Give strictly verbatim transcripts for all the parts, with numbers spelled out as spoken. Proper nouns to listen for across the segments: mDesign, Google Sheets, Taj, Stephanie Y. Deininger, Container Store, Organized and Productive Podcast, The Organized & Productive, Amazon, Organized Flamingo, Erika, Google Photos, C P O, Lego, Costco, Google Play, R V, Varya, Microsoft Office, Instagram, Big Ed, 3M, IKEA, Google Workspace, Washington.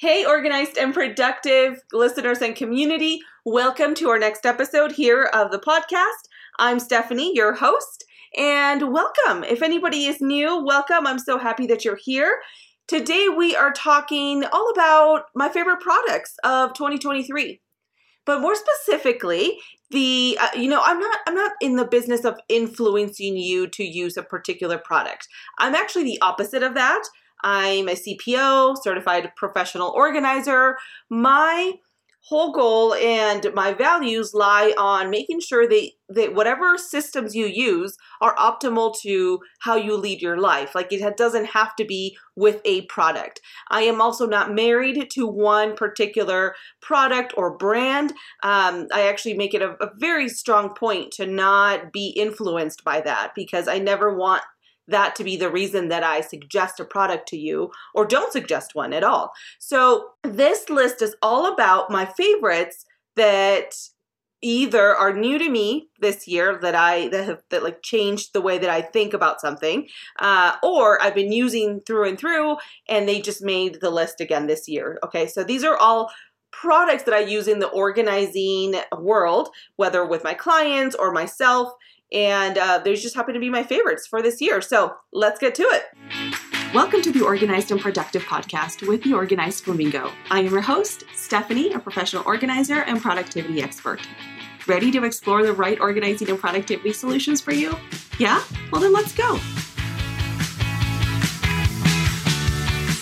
Hey, Organized and Productive listeners and community. Welcome to our next episode here of the podcast. I'm Stephanie, your host, and welcome. If anybody is new, welcome. I'm so happy that you're here. Today, we are talking all about my favorite products of twenty twenty-three. But more specifically, the uh, you know I'm not I'm not in the business of influencing you to use a particular product. I'm actually the opposite of that. I'm a C P O, certified professional organizer. My whole goal and my values lie on making sure that, that whatever systems you use are optimal to how you lead your life. Like, it doesn't have to be with a product. I am also not married to one particular product or brand. Um, I actually make it a, a very strong point to not be influenced by that, because I never want that to be the reason that I suggest a product to you or don't suggest one at all. So this list is all about my favorites that either are new to me this year, that I that have that like changed the way that I think about something, uh, or I've been using through and through, and they just made the list again this year. Okay, so these are all products that I use in the organizing world, whether with my clients or myself. And uh, they just happen to be my favorites for this year. So let's get to it. Welcome to the Organized and Productive Podcast with the Organized Flamingo. I am your host, Stephanie, a professional organizer and productivity expert. Ready to explore the right organizing and productivity solutions for you? Yeah? Well, then let's go.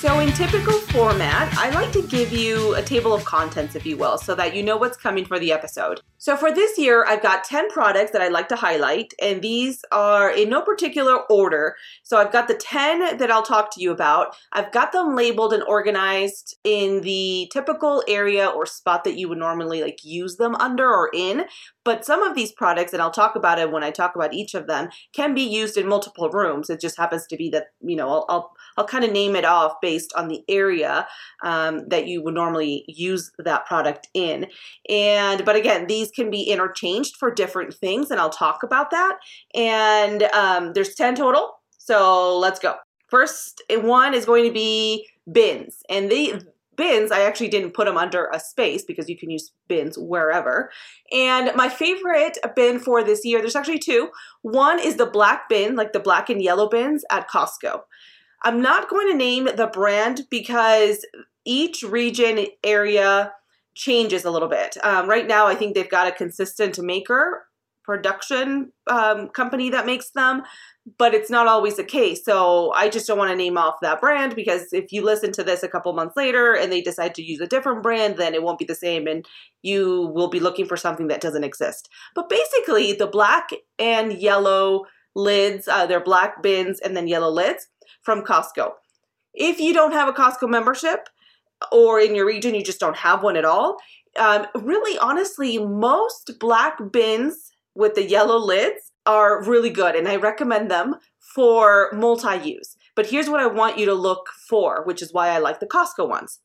So in typical format, I like to give you a table of contents, if you will, so that you know what's coming for the episode. So for this year, I've got ten products that I'd like to highlight, and these are in no particular order. So I've got the ten that I'll talk to you about. I've got them labeled and organized in the typical area or spot that you would normally like use them under or in. But some of these products, and I'll talk about it when I talk about each of them, can be used in multiple rooms. It just happens to be that, you know, I'll I'll, I'll kind of name it off based on the area um, that you would normally use that product in. And but again, these can be interchanged for different things, and I'll talk about that. And um, there's ten total, so let's go. First one is going to be bins, and the bins, I actually didn't put them under a space because you can use bins wherever. And my favorite bin for this year, there's actually two. One is the black bin, like the black and yellow bins at Costco. I'm not going to name the brand because each region area changes a little bit. Um, right now, I think they've got a consistent maker production um, company that makes them, but it's not always the case. So I just don't want to name off that brand, because if you listen to this a couple months later and they decide to use a different brand, then it won't be the same and you will be looking for something that doesn't exist. But basically, the black and yellow lids, uh, they're black bins and then yellow lids from Costco. If you don't have a Costco membership, or in your region you just don't have one at all, um, really honestly, most black bins with the yellow lids are really good, and I recommend them for multi-use. But here's what I want you to look for, which is why I like the Costco ones.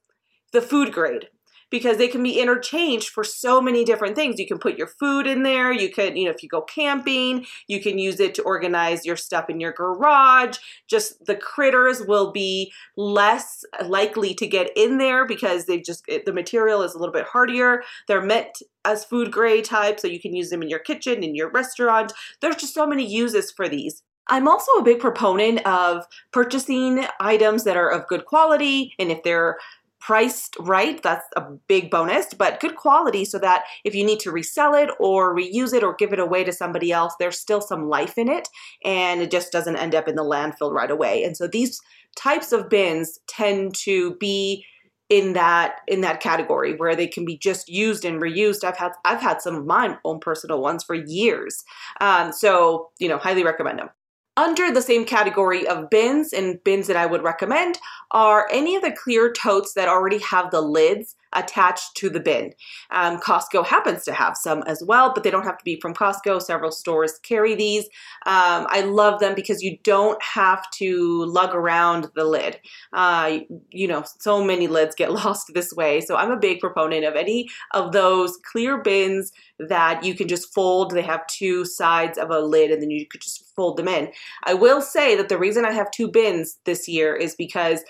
The food grade, because they can be interchanged for so many different things. You can put your food in there. You can, you know, if you go camping, you can use it to organize your stuff in your garage. Just the critters will be less likely to get in there because they've just, it, the material is a little bit hardier. They're meant as food grade type, so you can use them in your kitchen, in your restaurant. There's just so many uses for these. I'm also a big proponent of purchasing items that are of good quality, and if they're priced right, that's a big bonus, but good quality so that if you need to resell it or reuse it or give it away to somebody else, there's still some life in it and it just doesn't end up in the landfill right away. And so these types of bins tend to be in that in that category where they can be just used and reused. I've had I've had some of my own personal ones for years. Um, so, you know, highly recommend them. Under the same category of bins, and bins that I would recommend, are any of the clear totes that already have the lids attached to the bin. Um, Costco happens to have some as well, but they don't have to be from Costco. Several stores carry these. Um, I love them because you don't have to lug around the lid. Uh, you know, so many lids get lost this way. So I'm a big proponent of any of those clear bins that you can just fold. They have two sides of a lid, and then you could just fold them in. I will say that the reason I have two bins this year is because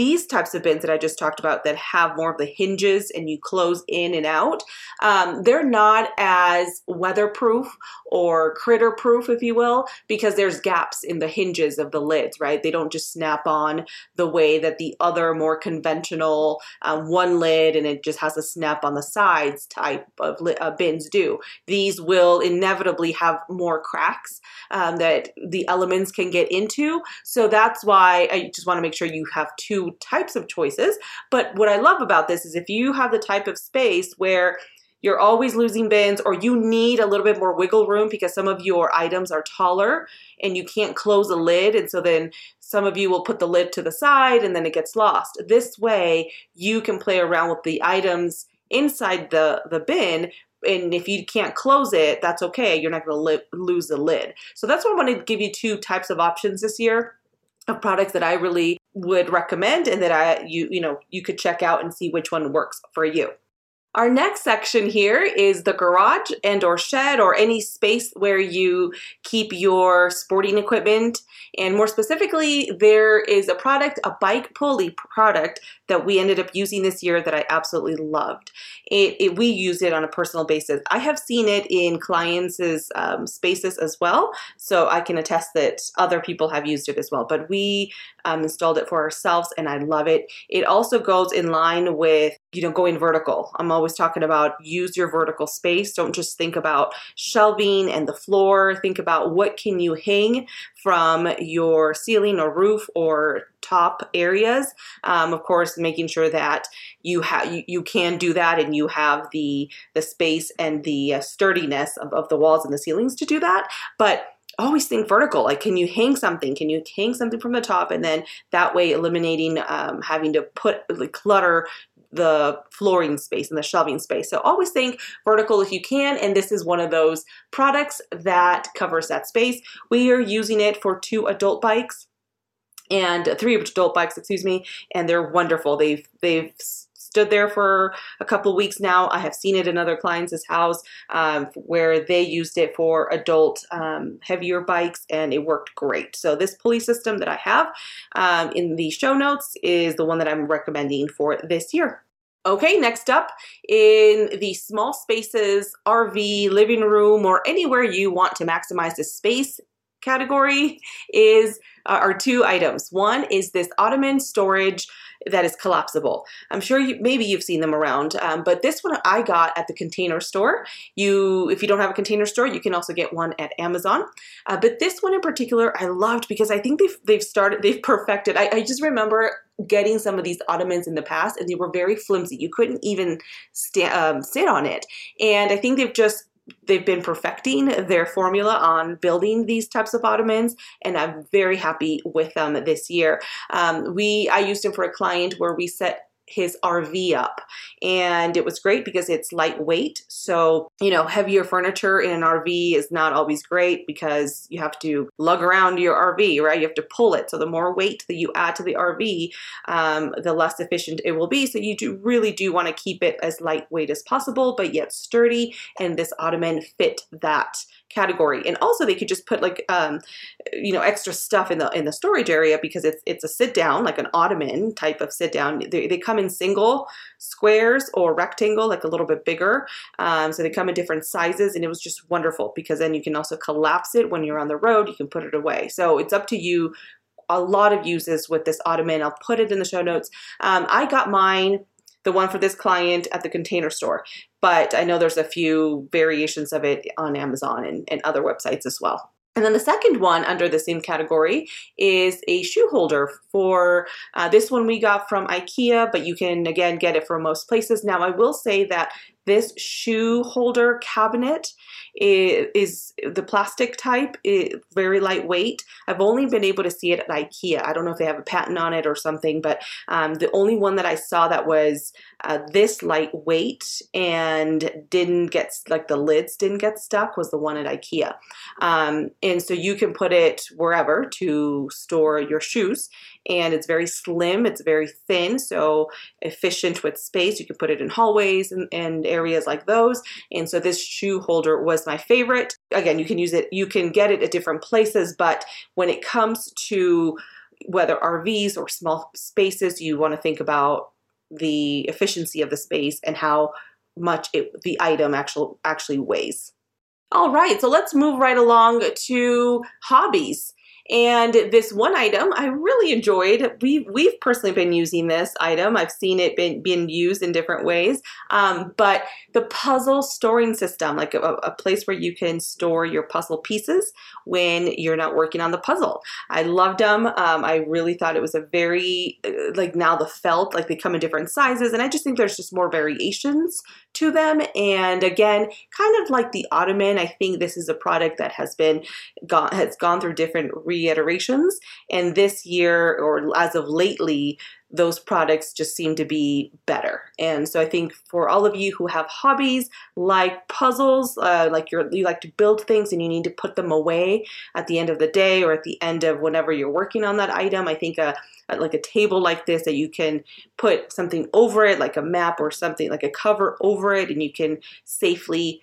these types of bins that I just talked about that have more of the hinges and you close in and out, um, they're not as weatherproof or critter proof, if you will, because there's gaps in the hinges of the lids, right? They don't just snap on the way that the other more conventional um, one lid and it just has a snap on the sides type of uh, bins do. These will inevitably have more cracks um, that the elements can get into. So that's why I just want to make sure you have two types of choices. But what I love about this is if you have the type of space where you're always losing bins or you need a little bit more wiggle room because some of your items are taller and you can't close a lid, and so then some of you will put the lid to the side and then it gets lost. This way you can play around with the items inside the, the bin, and if you can't close it, that's okay. You're not going to li- lose the lid. So that's why I want to give you two types of options this year of products that I really would recommend and that I you you know you could check out and see which one works for you. Our next section here is the garage and or shed or any space where you keep your sporting equipment. And more specifically, there is a product, a bike pulley product that we ended up using this year that I absolutely loved. It, it we used it on a personal basis. I have seen it in clients' um, spaces as well, so I can attest that other people have used it as well. But we um, installed it for ourselves, and I love it. It also goes in line with, you know, going vertical. I'm always talking about use your vertical space. Don't just think about shelving and the floor. Think about what can you hang from your ceiling or roof or top areas. Um, of course, making sure that you have you, you can do that and you have the the space and the uh, sturdiness of, of the walls and the ceilings to do that. But always think vertical. Like, can you hang something? Can you hang something from the top? And then that way, eliminating um, having to put like, clutter the flooring space and the shelving space. So always think vertical if you can, and this is one of those products that covers that space. We are using it for two adult bikes and three adult bikes, excuse me, and they're wonderful. They've they've stood there for a couple weeks now. I have seen it in other clients' house um, where they used it for adult um, heavier bikes, and it worked great. So this pulley system that I have um, in the show notes is the one that I'm recommending for this year. Okay, next up, in the small spaces, R V, living room, or anywhere you want to maximize the space category is uh, are two items. One is this ottoman storage that is collapsible. I'm sure you, maybe you've seen them around, um, but this one I got at the Container Store. You, if you don't have a Container Store, you can also get one at Amazon. Uh, but this one in particular, I loved because I think they've they've started, they've perfected. I, I just remember getting some of these ottomans in the past, and they were very flimsy. You couldn't even sta- um, sit on it, and I think they've just. They've been perfecting their formula on building these types of ottomans, and I'm very happy with them this year. Um, we I used them for a client where we set his R V up, and it was great because it's lightweight. So, you know, heavier furniture in an R V is not always great because you have to lug around your R V, right? You have to pull it. So the more weight that you add to the R V, um, the less efficient it will be. So you do really do want to keep it as lightweight as possible, but yet sturdy. And this ottoman fit that category. And also they could just put like, um, you know, extra stuff in the, in the storage area because it's, it's a sit down, like an ottoman type of sit down. They, they come in single squares or rectangle, like a little bit bigger. Um, so they come in different sizes, and it was just wonderful because then you can also collapse it when you're on the road, you can put it away. So it's up to you. A lot of uses with this ottoman. I'll put it in the show notes. Um, I got mine, the one for this client, at the Container Store, but I know there's a few variations of it on Amazon and, and other websites as well. And then the second one under the same category is a shoe holder for uh, this one we got from IKEA, but you can again get it from most places. Now I will say that this shoe holder cabinet is, is the plastic type, is very lightweight. I've only been able to see it at IKEA. I don't know if they have a patent on it or something, but um, the only one that I saw that was uh, this lightweight and didn't get, like the lids didn't get stuck, was the one at IKEA. Um, and so you can put it wherever to store your shoes. And it's very slim, it's very thin, so efficient with space. You can put it in hallways and, and areas like those. And so this shoe holder was my favorite. Again, you can use it, you can get it at different places, but when it comes to whether R Vs or small spaces, you want to think about the efficiency of the space and how much it, the item actual, actually weighs. All right, so let's move right along to hobbies. And this one item I really enjoyed. We've, we've personally been using this item. I've seen it been, been used in different ways. Um, but the puzzle storing system, like a, a place where you can store your puzzle pieces when you're not working on the puzzle. I loved them. Um, I really thought it was a very, like now the felt, like they come in different sizes. And I just think there's just more variations to them. And again, kind of like the ottoman, I think this is a product that has been gone, has gone through different re- iterations, and this year, or as of lately, those products just seem to be better. And so I think for all of you who have hobbies like puzzles, uh, like you're, you like to build things and you need to put them away at the end of the day or at the end of whenever you're working on that item, I think a, a like a table like this that you can put something over it, like a map or something, like a cover over it, and you can safely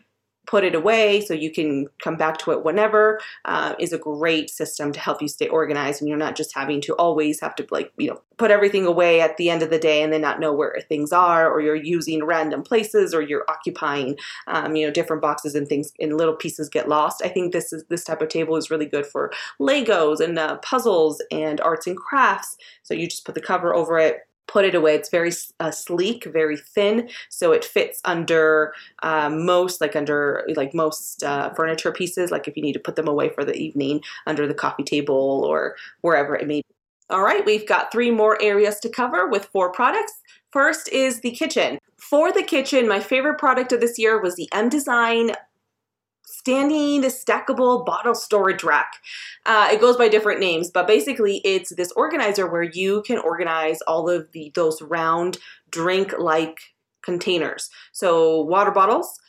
put it away so you can come back to it whenever, uh, is a great system to help you stay organized, and you're not just having to always have to, like, you know, put everything away at the end of the day and then not know where things are, or you're using random places, or you're occupying, um, you know, different boxes and things, and little pieces get lost. I think this is this type of table is really good for Legos and uh, puzzles and arts and crafts. So you just put the cover over it, put it away. It's very uh, sleek, very thin. So it fits under uh, most, like under like most uh, furniture pieces, like if you need to put them away for the evening under the coffee table or wherever it may be. All right, we've got three more areas to cover with four products. First is the kitchen. For the kitchen, my favorite product of this year was the mDesign standing stackable bottle storage rack. Uh, it goes by different names, but basically it's this organizer where you can organize all of the those round drink-like containers. So water bottles,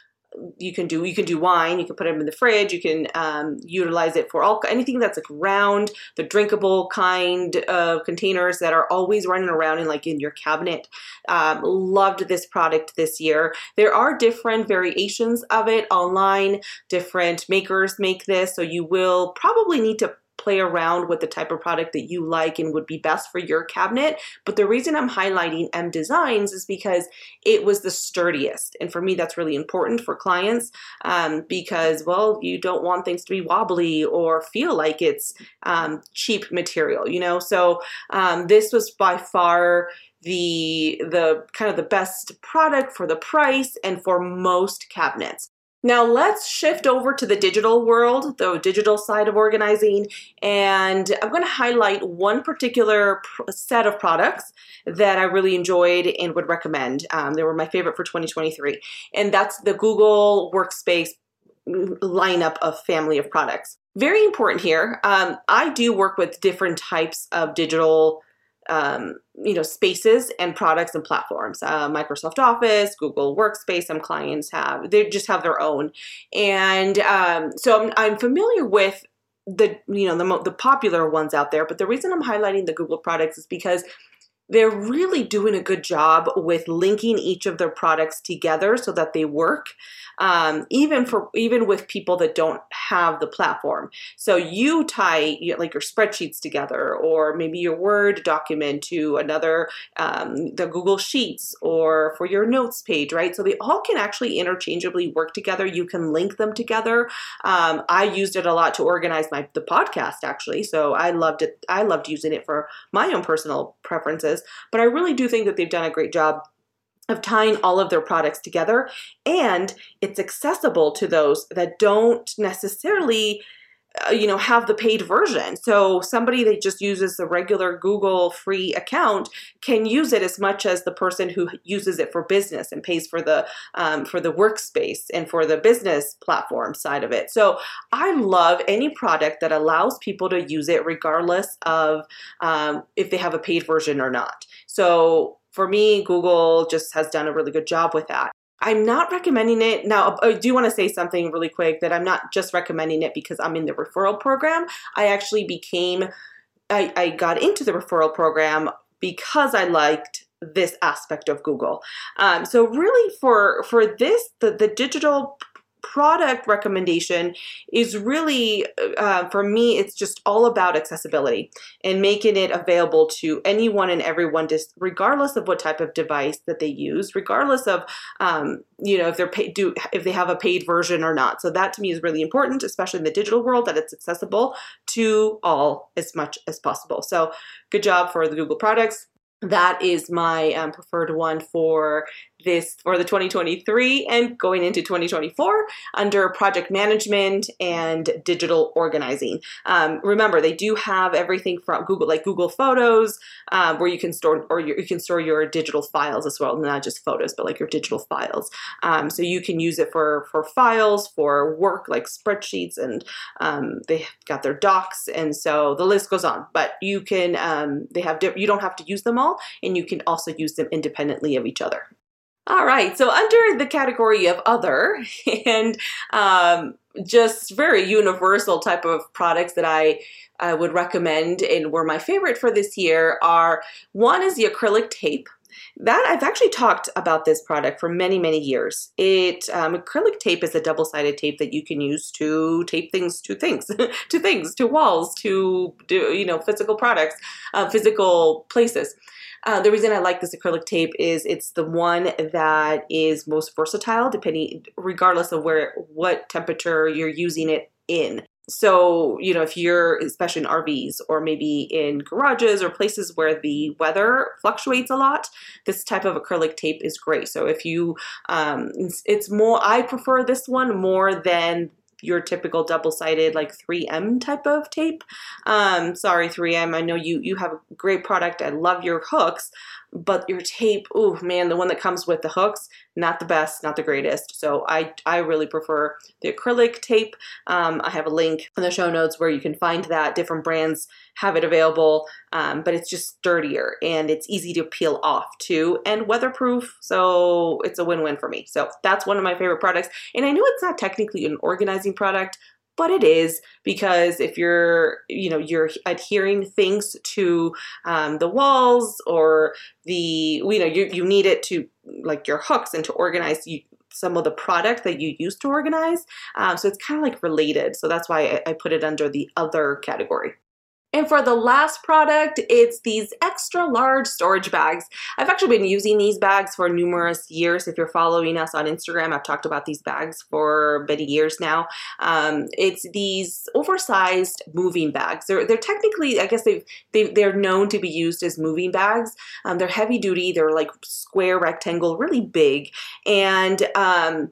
you can do you can do wine, you can put them in the fridge, you can um, utilize it for all anything that's like round, the drinkable kind of containers that are always running around in like in your cabinet. Um, loved this product this year. There are different variations of it online. Different makers make this, so you will probably need to play around with the type of product that you like and would be best for your cabinet. But the reason I'm highlighting mDesigns is because it was the sturdiest. And for me, that's really important for clients um, because, well, you don't want things to be wobbly or feel like it's um, cheap material, you know? So um, this was by far the the kind of the best product for the price and for most cabinets. Now let's shift over to the digital world, the digital side of organizing, and I'm going to highlight one particular pr- set of products that I really enjoyed and would recommend. Um, they were my favorite for twenty twenty-three, and that's the Google Workspace lineup of family of products. Very important here. Um, I do work with different types of digital Um, you know, spaces and products and platforms. Uh, Microsoft Office, Google Workspace, some clients have, they just have their own. And um, so I'm, I'm familiar with the, you know, the, mo- the popular ones out there. But the reason I'm highlighting the Google products is because they're really doing a good job with linking each of their products together so that they work, um, even for even with people that don't have the platform. So you tie you know, like your spreadsheets together, or maybe your Word document to another, um, the Google Sheets, or for your notes page, right? So they all can actually interchangeably work together. You can link them together. Um, I used it a lot to organize my the podcast actually. So I loved it. I loved using it for my own personal preferences. But I really do think that they've done a great job of tying all of their products together, and it's accessible to those that don't necessarily, uh, you know, have the paid version. So somebody that just uses the regular Google free account can use it as much as the person who uses it for business and pays for the um, for the workspace and for the business platform side of it. So I love any product that allows people to use it regardless of um, if they have a paid version or not. So for me, Google just has done a really good job with that. I'm not recommending it. Now, I do want to say something really quick that I'm not just recommending it because I'm in the referral program. I actually became, I, I got into the referral program because I liked this aspect of Google. Um, so really for, for this, the, the digital product recommendation is really, uh, for me, it's just all about accessibility and making it available to anyone and everyone, just regardless of what type of device that they use, regardless of, um, you know, if they're paid, do, if they have a paid version or not. So that to me is really important, especially in the digital world, that it's accessible to all as much as possible. So good job for the Google products. That is my um, preferred one for this, for the twenty twenty-three and going into twenty twenty-four under project management and digital organizing. Um, remember, they do have everything from Google, like Google Photos, um, where you can store, or you, you can store your digital files as well, not just photos, but like your digital files. Um, so you can use it for for files, for work, like spreadsheets, and um, they've got their docs, and so the list goes on. But you can, um, they have, you don't have to use them all. And you can also use them independently of each other. All right, so under the category of other, and um, just very universal type of products that I I would recommend and were my favorite for this year are, one is the acrylic tape. That I've actually talked about this product for many, many years. It um, acrylic tape is a double-sided tape that you can use to tape things to things, to things, to walls, to, do, you know, physical products, uh, physical places. Uh, the reason I like this acrylic tape is it's the one that is most versatile, depending, regardless of where, what temperature you're using it in. So, you know, if you're, especially in R Vs or maybe in garages or places where the weather fluctuates a lot, this type of acrylic tape is great. So if you, um, it's, it's more, I prefer this one more than your typical double-sided, like three M type of tape. Um, sorry, three M, I know you, you have a great product. I love your hooks, but your tape, oh man, the one that comes with the hooks, not the best, not the greatest. So I, I really prefer the acrylic tape. Um, I have a link in the show notes where you can find that. Different brands have it available, um, but it's just sturdier and it's easy to peel off too, and weatherproof. So it's a win-win for me. So that's one of my favorite products. And I know it's not technically an organizing product, but it is, because if you're, you know, you're adhering things to um, the walls or the, you know, you, you need it to, like your hooks, and to organize you, some of the product that you use to organize. Um, so it's kind of like related. So that's why I, I put it under the other category. And for the last product, it's these extra large storage bags. I've actually been using these bags for numerous years. If you're following us on Instagram, I've talked about these bags for many years now. Um, it's these oversized moving bags. They're they're technically, I guess they've, they've, they're known to be used as moving bags. Um, they're heavy duty. They're like square, rectangle, really big. And um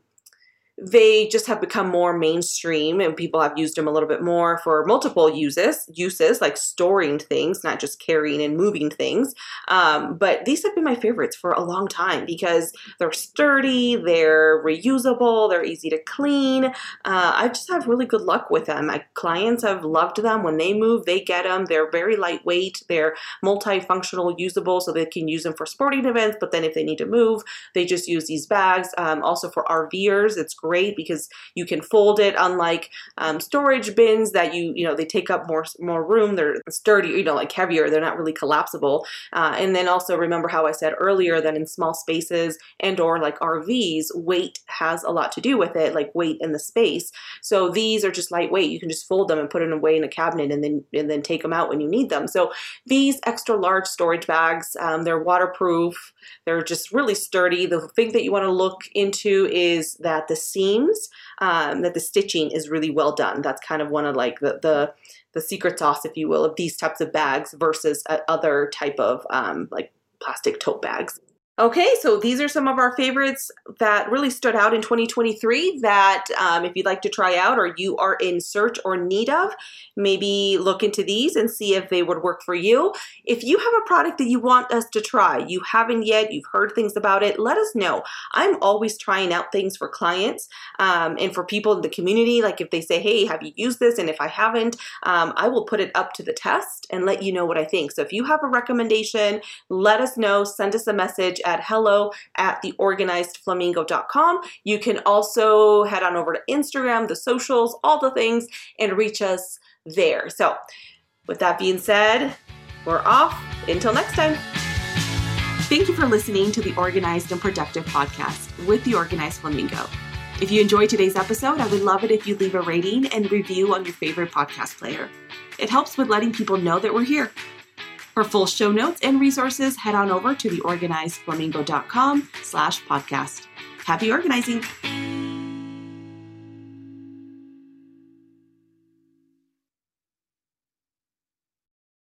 they just have become more mainstream, and people have used them a little bit more for multiple uses, uses like storing things, not just carrying and moving things. Um, but these have been my favorites for a long time because they're sturdy, they're reusable, they're easy to clean. Uh, I just have really good luck with them. My clients have loved them. When they move, they get them. They're very lightweight. They're multifunctional, usable, so they can use them for sporting events. But then if they need to move, they just use these bags. Um, also for RVers, it's great. Great because you can fold it, unlike um, storage bins that you you know they take up more more room. They're sturdy, you know, like heavier. They're not really collapsible. Uh, and then also remember how I said earlier that in small spaces and or like R Vs, weight has a lot to do with it, like weight in the space. So these are just lightweight. You can just fold them and put it away in a cabinet, and then and then take them out when you need them. So these extra large storage bags, um, they're waterproof. They're just really sturdy. The thing that you want to look into is that the seams, um, that the stitching is really well done. That's kind of one of like the, the, the secret sauce, if you will, of these types of bags versus other type of um, like plastic tote bags. Okay, so these are some of our favorites that really stood out in twenty twenty-three that um, if you'd like to try out, or you are in search or need of, maybe look into these and see if they would work for you. If you have a product that you want us to try, you haven't yet, you've heard things about it, let us know. I'm always trying out things for clients um, and for people in the community. Like if they say, hey, have you used this? And if I haven't, um, I will put it up to the test and let you know what I think. So if you have a recommendation, let us know, send us a message at hello at the organized flamingo dot com. You can also head on over to Instagram, the socials, all the things, and reach us there. So with that being said, we're off. Until next time. Thank you for listening to the Organized and Productive Podcast with the Organized Flamingo. If you enjoyed today's episode, I would love it if you leave a rating and review on your favorite podcast player. It helps with letting people know that we're here. For full show notes and resources, head on over to the organized flamingo dot com slash podcast. Happy organizing!